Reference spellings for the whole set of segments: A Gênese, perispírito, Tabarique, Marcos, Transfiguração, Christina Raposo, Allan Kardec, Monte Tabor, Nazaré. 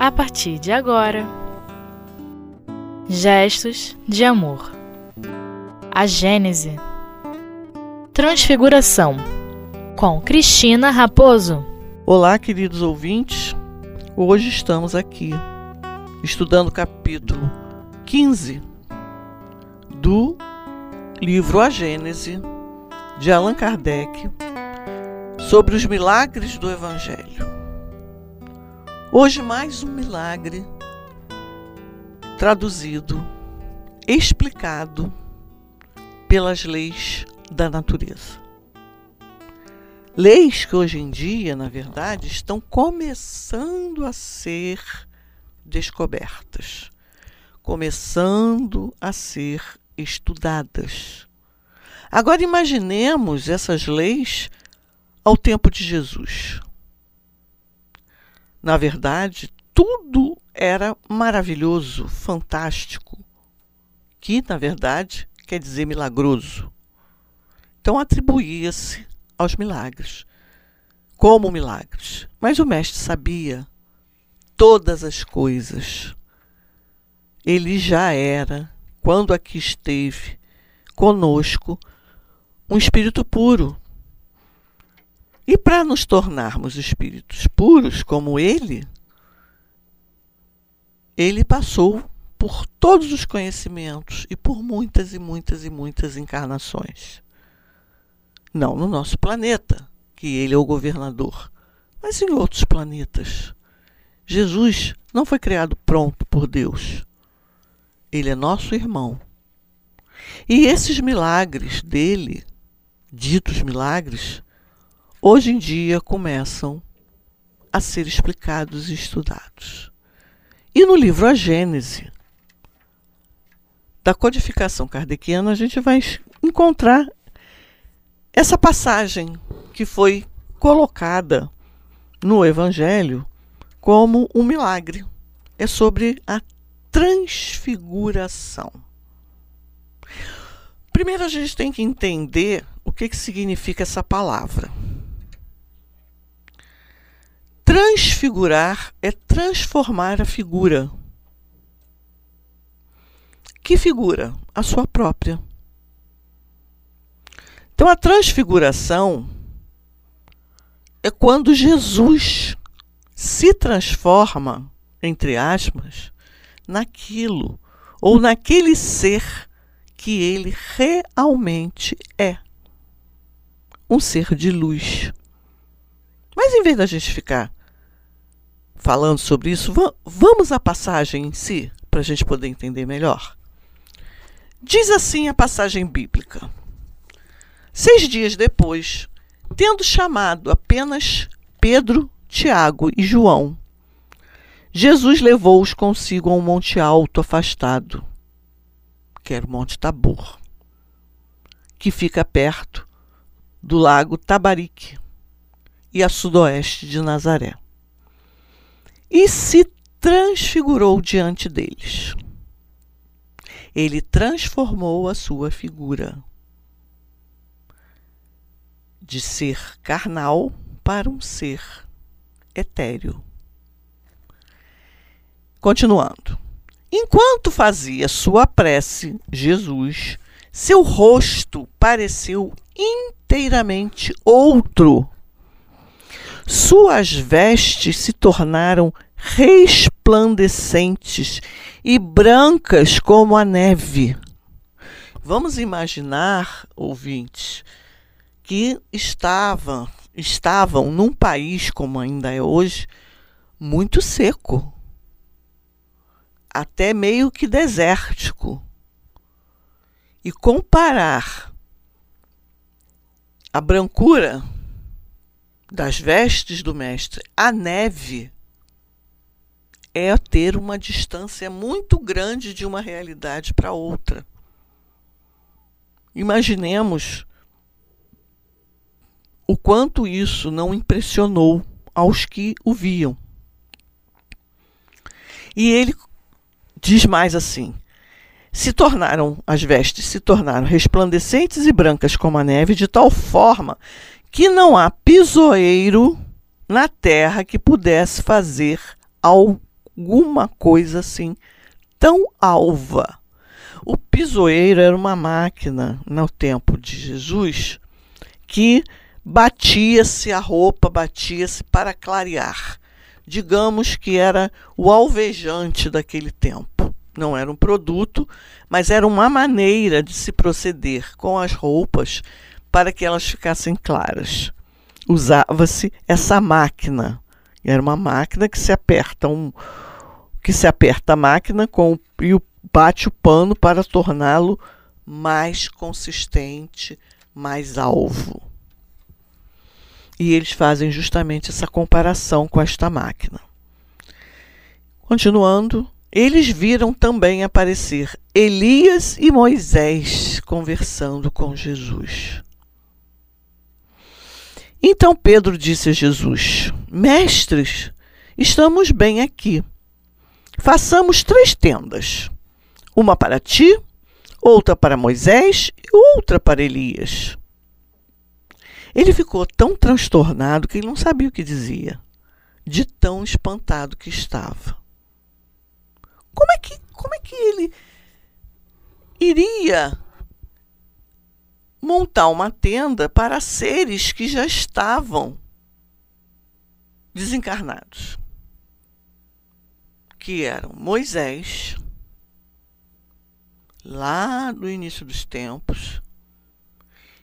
a partir de agora. Gestos de amor. A Gênese. Transfiguração, com Christina Raposo. Olá, queridos ouvintes. Hoje estamos aqui estudando o capítulo 15 do livro A Gênese, de Allan Kardec, sobre os milagres do Evangelho. Hoje mais um milagre traduzido, explicado pelas leis da natureza. Leis que hoje em dia, na verdade, estão começando a ser descobertas, começando a ser estudadas. Agora imaginemos essas leis ao tempo de Jesus. Na verdade, tudo era maravilhoso, fantástico, que, na verdade, quer dizer milagroso. Então atribuía-se aos milagres, como milagres. Mas o mestre sabia todas as coisas. Ele já era, quando aqui esteve conosco, um espírito puro. E para nos tornarmos espíritos puros como ele, ele passou por todos os conhecimentos e por muitas e muitas e muitas encarnações. Não no nosso planeta, que ele é o governador, mas em outros planetas. Jesus não foi criado pronto por Deus. Ele é nosso irmão. E esses milagres dele, ditos milagres, hoje em dia começam a ser explicados e estudados. E no livro A Gênese, da codificação kardeciana, a gente vai encontrar essa passagem que foi colocada no Evangelho como um milagre. É sobre a transfiguração. Primeiro a gente tem que entender o que significa essa palavra. Transfigurar é transformar a figura. Que figura? A sua própria. Então, a transfiguração é quando Jesus se transforma, entre aspas, naquilo ou naquele ser que ele realmente é. Um ser de luz. Mas em vez da gente ficar falando sobre isso, vamos à passagem em si, para a gente poder entender melhor. Diz assim a passagem bíblica: 6 dias depois, tendo chamado apenas Pedro, Tiago e João, Jesus levou-os consigo a um monte alto afastado, que era o Monte Tabor, que fica perto do lago Tabarique e a sudoeste de Nazaré. E se transfigurou diante deles. Ele transformou a sua figura de ser carnal para um ser etéreo. Continuando. Enquanto fazia sua prece, Jesus, seu rosto pareceu inteiramente outro. Suas vestes se tornaram resplandecentes e brancas como a neve. Vamos imaginar, ouvintes, que estavam num país, como ainda é hoje, muito seco, até meio que desértico. E comparar a brancura das vestes do mestre à neve é ter uma distância muito grande de uma realidade para outra. Imaginemos o quanto isso não impressionou aos que o viam. E ele diz mais assim: as vestes se tornaram resplandecentes e brancas como a neve, de tal forma que não há pisoeiro na terra que pudesse fazer algo alguma coisa assim tão alva. O pisoeiro era uma máquina, no tempo de Jesus, que batia-se a roupa, batia-se para clarear. Digamos que era o alvejante daquele tempo. Não era um produto, mas era uma maneira de se proceder com as roupas para que elas ficassem claras. Usava-se essa máquina. Era uma máquina que se aperta, a máquina e bate o pano para torná-lo mais consistente, mais alvo. E eles fazem justamente essa comparação com esta máquina. Continuando, eles viram também aparecer Elias e Moisés conversando com Jesus. Então Pedro disse a Jesus: Mestres, estamos bem aqui. Façamos 3 tendas, uma para ti, outra para Moisés e outra para Elias. Ele ficou tão transtornado que ele não sabia o que dizia, de tão espantado que estava. Como é que ele iria montar uma tenda para seres que já estavam desencarnados? Que eram Moisés, lá no início dos tempos,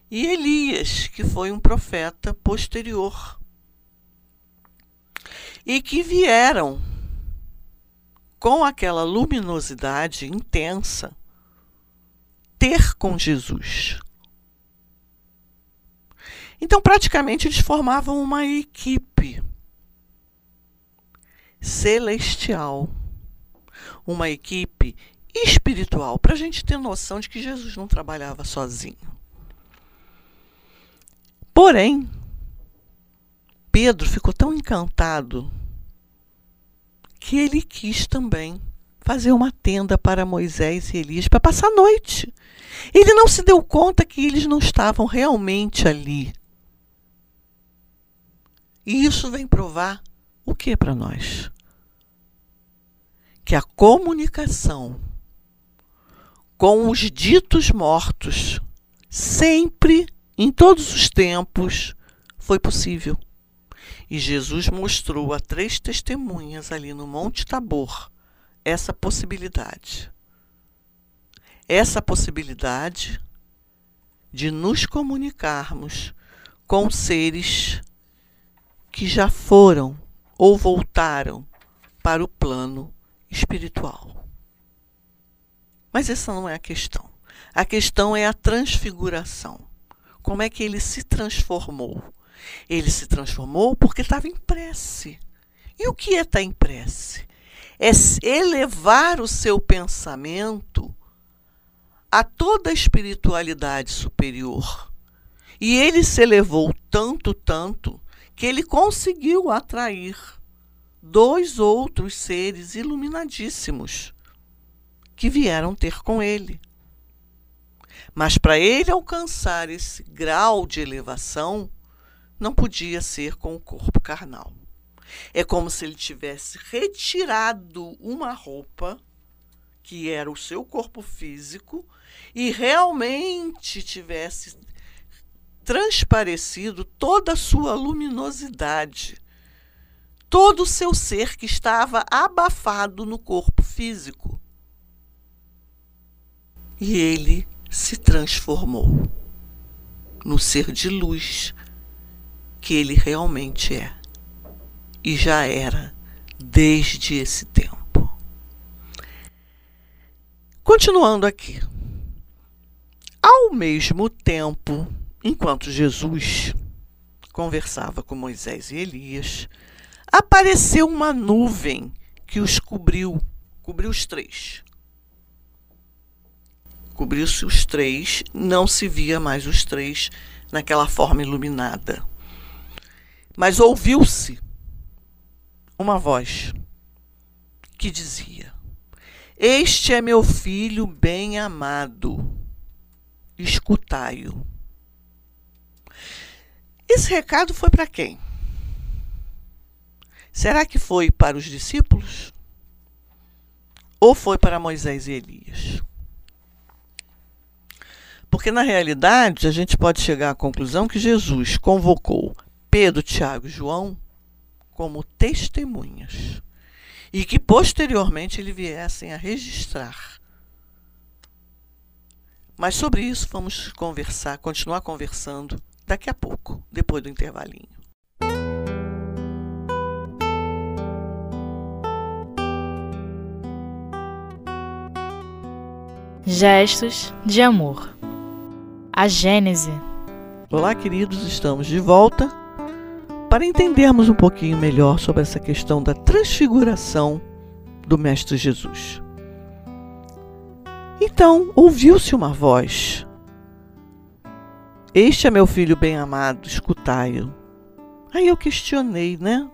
e Elias, que foi um profeta posterior, e que vieram com aquela luminosidade intensa ter com Jesus. Então, praticamente, eles formavam uma equipe celestial, uma equipe espiritual, para a gente ter noção de que Jesus não trabalhava sozinho. Porém, Pedro ficou tão encantado que ele quis também fazer uma tenda para Moisés e Elias para passar a noite. Ele não se deu conta que eles não estavam realmente ali. E isso vem provar o que para nós? Que a comunicação com os ditos mortos sempre, em todos os tempos, foi possível. E Jesus mostrou a 3 testemunhas ali no Monte Tabor essa possibilidade. Essa possibilidade de nos comunicarmos com seres que já foram ou voltaram para o plano espiritual. Mas essa não é a questão. A questão é a transfiguração. Como é que ele se transformou? Ele se transformou porque estava em prece. E o que é estar em prece? É elevar o seu pensamento a toda a espiritualidade superior. E ele se elevou tanto, que ele conseguiu atrair 2 outros seres iluminadíssimos que vieram ter com ele. Mas para ele alcançar esse grau de elevação, não podia ser com o corpo carnal. É como se ele tivesse retirado uma roupa, que era o seu corpo físico, e realmente tivesse transparecido toda a sua luminosidade, todo o seu ser que estava abafado no corpo físico. E ele se transformou no ser de luz que ele realmente é e já era desde esse tempo. Continuando aqui, ao mesmo tempo, enquanto Jesus conversava com Moisés e Elias, apareceu uma nuvem que os cobriu os 3. Cobriu-se os 3, não se via mais os 3 naquela forma iluminada. Mas ouviu-se uma voz que dizia: Este é meu filho bem-amado, escutai-o. Esse recado foi para quem? Será que foi para os discípulos? ou foi para Moisés e Elias? Porque, na realidade, a gente pode chegar à conclusão que Jesus convocou Pedro, Tiago e João como testemunhas e que, posteriormente, eles viessem a registrar. Mas sobre isso vamos conversar, continuar conversando daqui a pouco, depois do intervalinho. Gestos de amor. A Gênese. Olá, queridos, estamos de volta para entendermos um pouquinho melhor sobre essa questão da transfiguração do Mestre Jesus. Então, ouviu-se uma voz: "Este é meu filho bem-amado, escutai-o." Aí eu questionei, né?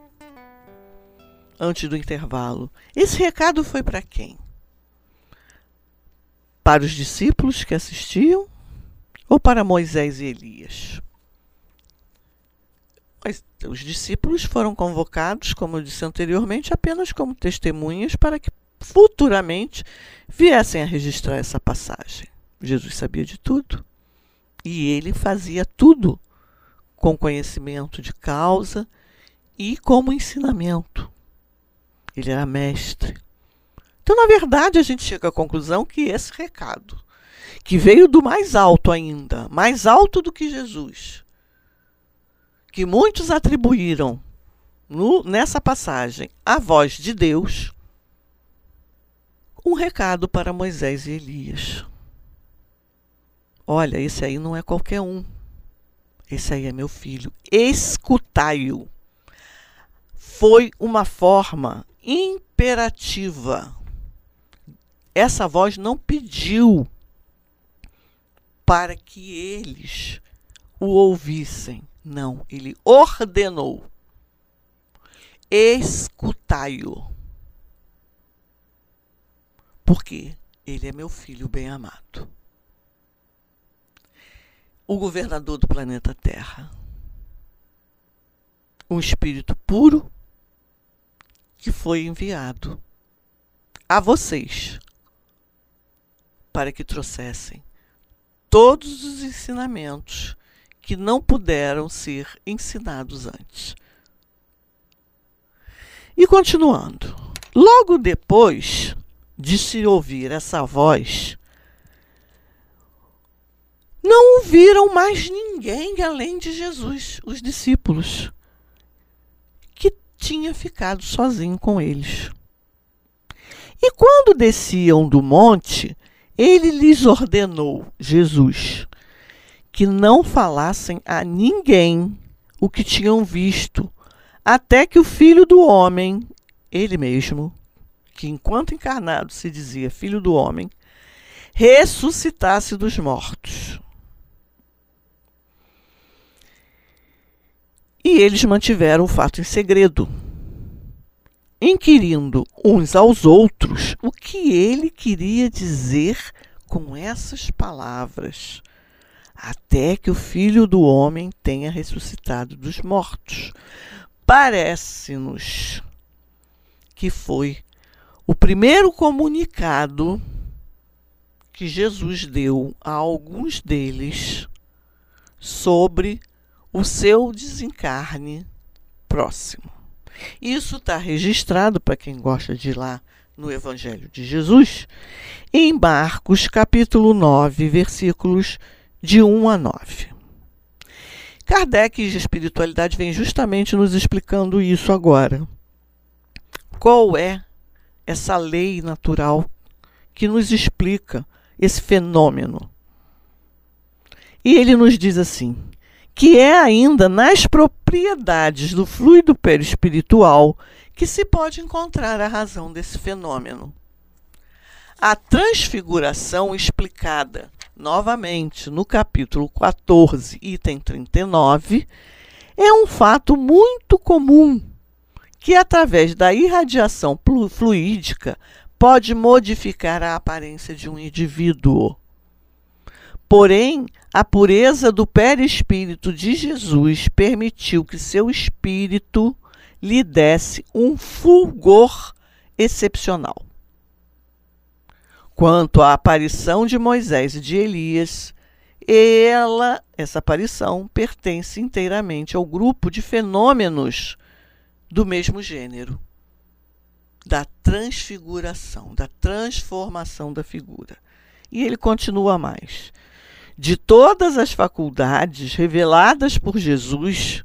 Antes do intervalo, esse recado foi para quem? Para os discípulos que assistiam? Ou para Moisés e Elias? Mas os discípulos foram convocados, como eu disse anteriormente, apenas como testemunhas para que futuramente viessem a registrar essa passagem. Jesus sabia de tudo e ele fazia tudo com conhecimento de causa e como ensinamento. Ele era mestre. Então, na verdade, a gente chega à conclusão que esse recado, que veio do mais alto ainda, mais alto do que Jesus, que muitos atribuíram nessa passagem à voz de Deus, um recado para Moisés e Elias. Olha, esse aí não é qualquer um. Esse aí é meu filho. Escutai-o. Foi uma forma imperativa. Essa voz não pediu para que eles o ouvissem. Não, ele ordenou. Escutai-o. Porque ele é meu filho bem-amado. O governador do planeta Terra. Um espírito puro que foi enviado a vocês para que trouxessem todos os ensinamentos que não puderam ser ensinados antes. E continuando, logo depois de se ouvir essa voz, não ouviram mais ninguém além de Jesus, os discípulos, que tinha ficado sozinho com eles. E quando desciam do monte, ele lhes ordenou, Jesus, que não falassem a ninguém o que tinham visto, até que o Filho do Homem, ele mesmo, que enquanto encarnado se dizia Filho do Homem, ressuscitasse dos mortos. E eles mantiveram o fato em segredo, inquirindo uns aos outros o que ele queria dizer com essas palavras, até que o Filho do Homem tenha ressuscitado dos mortos. Parece-nos que foi o primeiro comunicado que Jesus deu a alguns deles sobre o seu desencarne próximo. Isso está registrado, para quem gosta de ir lá, no Evangelho de Jesus, em Marcos, capítulo 9, versículos de 1 a 9. Kardec e a espiritualidade vem justamente nos explicando isso agora. Qual é essa lei natural que nos explica esse fenômeno? E ele nos diz assim, que é ainda nas propriedades do fluido perispiritual que se pode encontrar a razão desse fenômeno. A transfiguração explicada novamente no capítulo 14, item 39, é um fato muito comum que, através da irradiação fluídica, pode modificar a aparência de um indivíduo. Porém, a pureza do perispírito de Jesus permitiu que seu espírito lhe desse um fulgor excepcional. Quanto à aparição de Moisés e de Elias, essa aparição pertence inteiramente ao grupo de fenômenos do mesmo gênero, da transfiguração, da transformação da figura. E ele continua mais. De todas as faculdades reveladas por Jesus,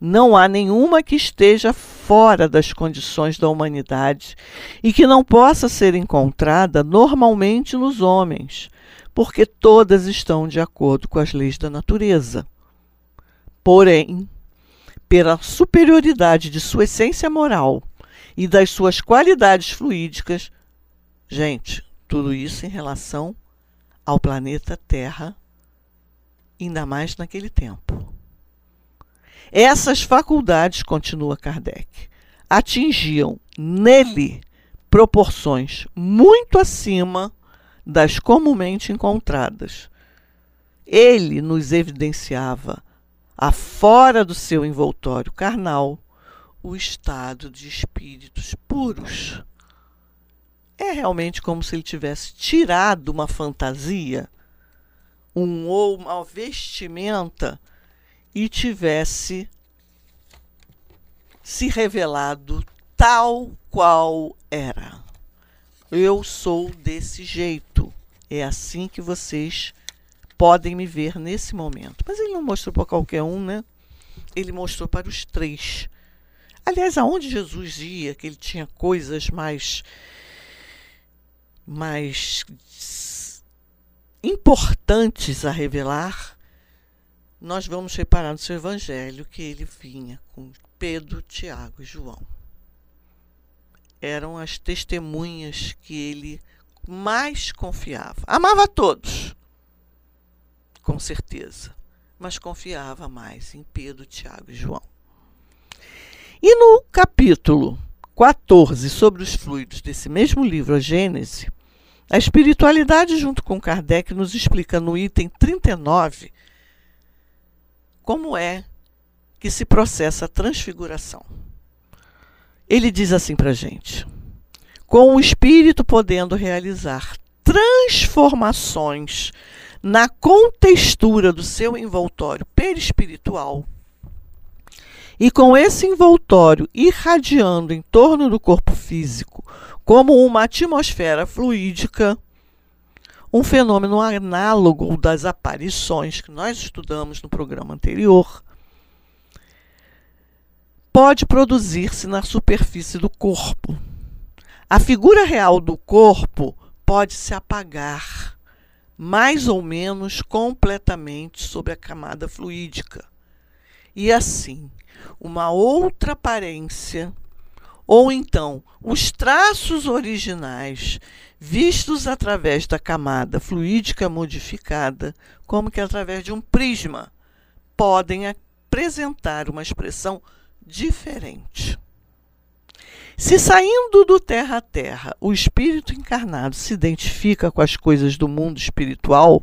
não há nenhuma que esteja fora das condições da humanidade e que não possa ser encontrada normalmente nos homens, porque todas estão de acordo com as leis da natureza. Porém, pela superioridade de sua essência moral e das suas qualidades fluídicas, gente, tudo isso em relação ao planeta Terra, ainda mais naquele tempo. Essas faculdades, continua Kardec, atingiam nele proporções muito acima das comumente encontradas. Ele nos evidenciava, afora do seu envoltório carnal, o estado de espíritos puros. É realmente como se ele tivesse tirado uma fantasia, ou uma vestimenta, e tivesse se revelado tal qual era. Eu sou desse jeito. É assim que vocês podem me ver nesse momento. Mas ele não mostrou para qualquer um, né? Ele mostrou para os três. Aliás, aonde Jesus ia, que ele tinha coisas mais importantes a revelar, nós vamos reparar no seu evangelho que ele vinha com Pedro, Tiago e João. Eram as testemunhas que ele mais confiava. Amava todos, com certeza, mas confiava mais em Pedro, Tiago e João. E no capítulo 14, sobre os fluidos desse mesmo livro, A Gênese, a espiritualidade junto com Kardec nos explica no item 39, como é que se processa a transfiguração. Ele diz assim para a gente: com o espírito podendo realizar transformações na contextura do seu envoltório perispiritual, e com esse envoltório irradiando em torno do corpo físico como uma atmosfera fluídica, um fenômeno análogo das aparições que nós estudamos no programa anterior, pode produzir-se na superfície do corpo. A figura real do corpo pode se apagar, mais ou menos completamente, sob a camada fluídica. E assim, uma outra aparência, ou então os traços originais vistos através da camada fluídica modificada, como que através de um prisma, podem apresentar uma expressão diferente. Se saindo do terra a terra, o espírito encarnado se identifica com as coisas do mundo espiritual,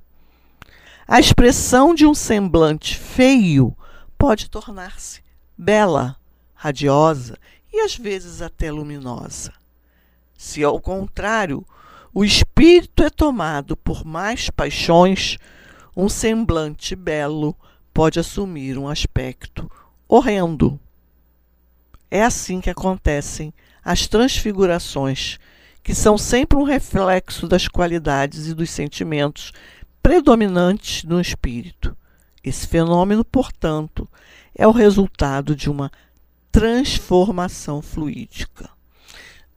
a expressão de um semblante feio pode tornar-se bela, radiosa e às vezes até luminosa. Se ao contrário, o espírito é tomado por mais paixões, um semblante belo pode assumir um aspecto horrendo. É assim que acontecem as transfigurações, que são sempre um reflexo das qualidades e dos sentimentos predominantes no espírito. Esse fenômeno, portanto, é o resultado de uma transformação fluídica.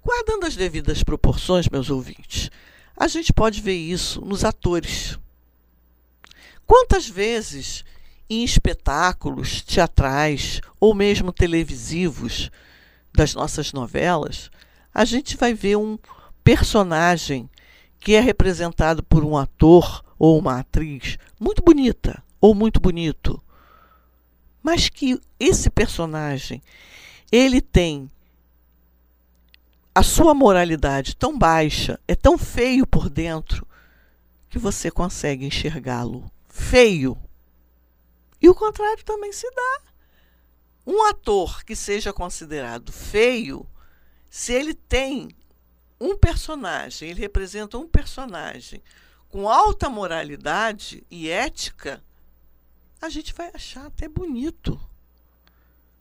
Guardando as devidas proporções, meus ouvintes, a gente pode ver isso nos atores. Quantas vezes, em espetáculos teatrais ou mesmo televisivos das nossas novelas, a gente vai ver um personagem que é representado por um ator ou uma atriz muito bonita ou muito bonito, mas que esse personagem, ele tem a sua moralidade tão baixa, é tão feio por dentro, que você consegue enxergá-lo feio. E o contrário também se dá. Um ator que seja considerado feio, se ele tem um personagem, ele representa um personagem com alta moralidade e ética, a gente vai achar até bonito.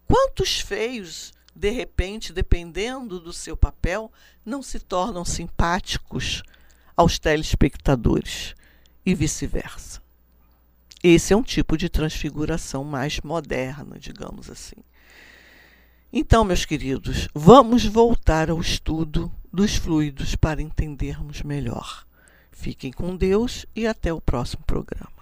Quantos feios, de repente, dependendo do seu papel, não se tornam simpáticos aos telespectadores e vice-versa. Esse é um tipo de transfiguração mais moderna, digamos assim. Então, meus queridos, vamos voltar ao estudo dos fluidos para entendermos melhor. Fiquem com Deus e até o próximo programa.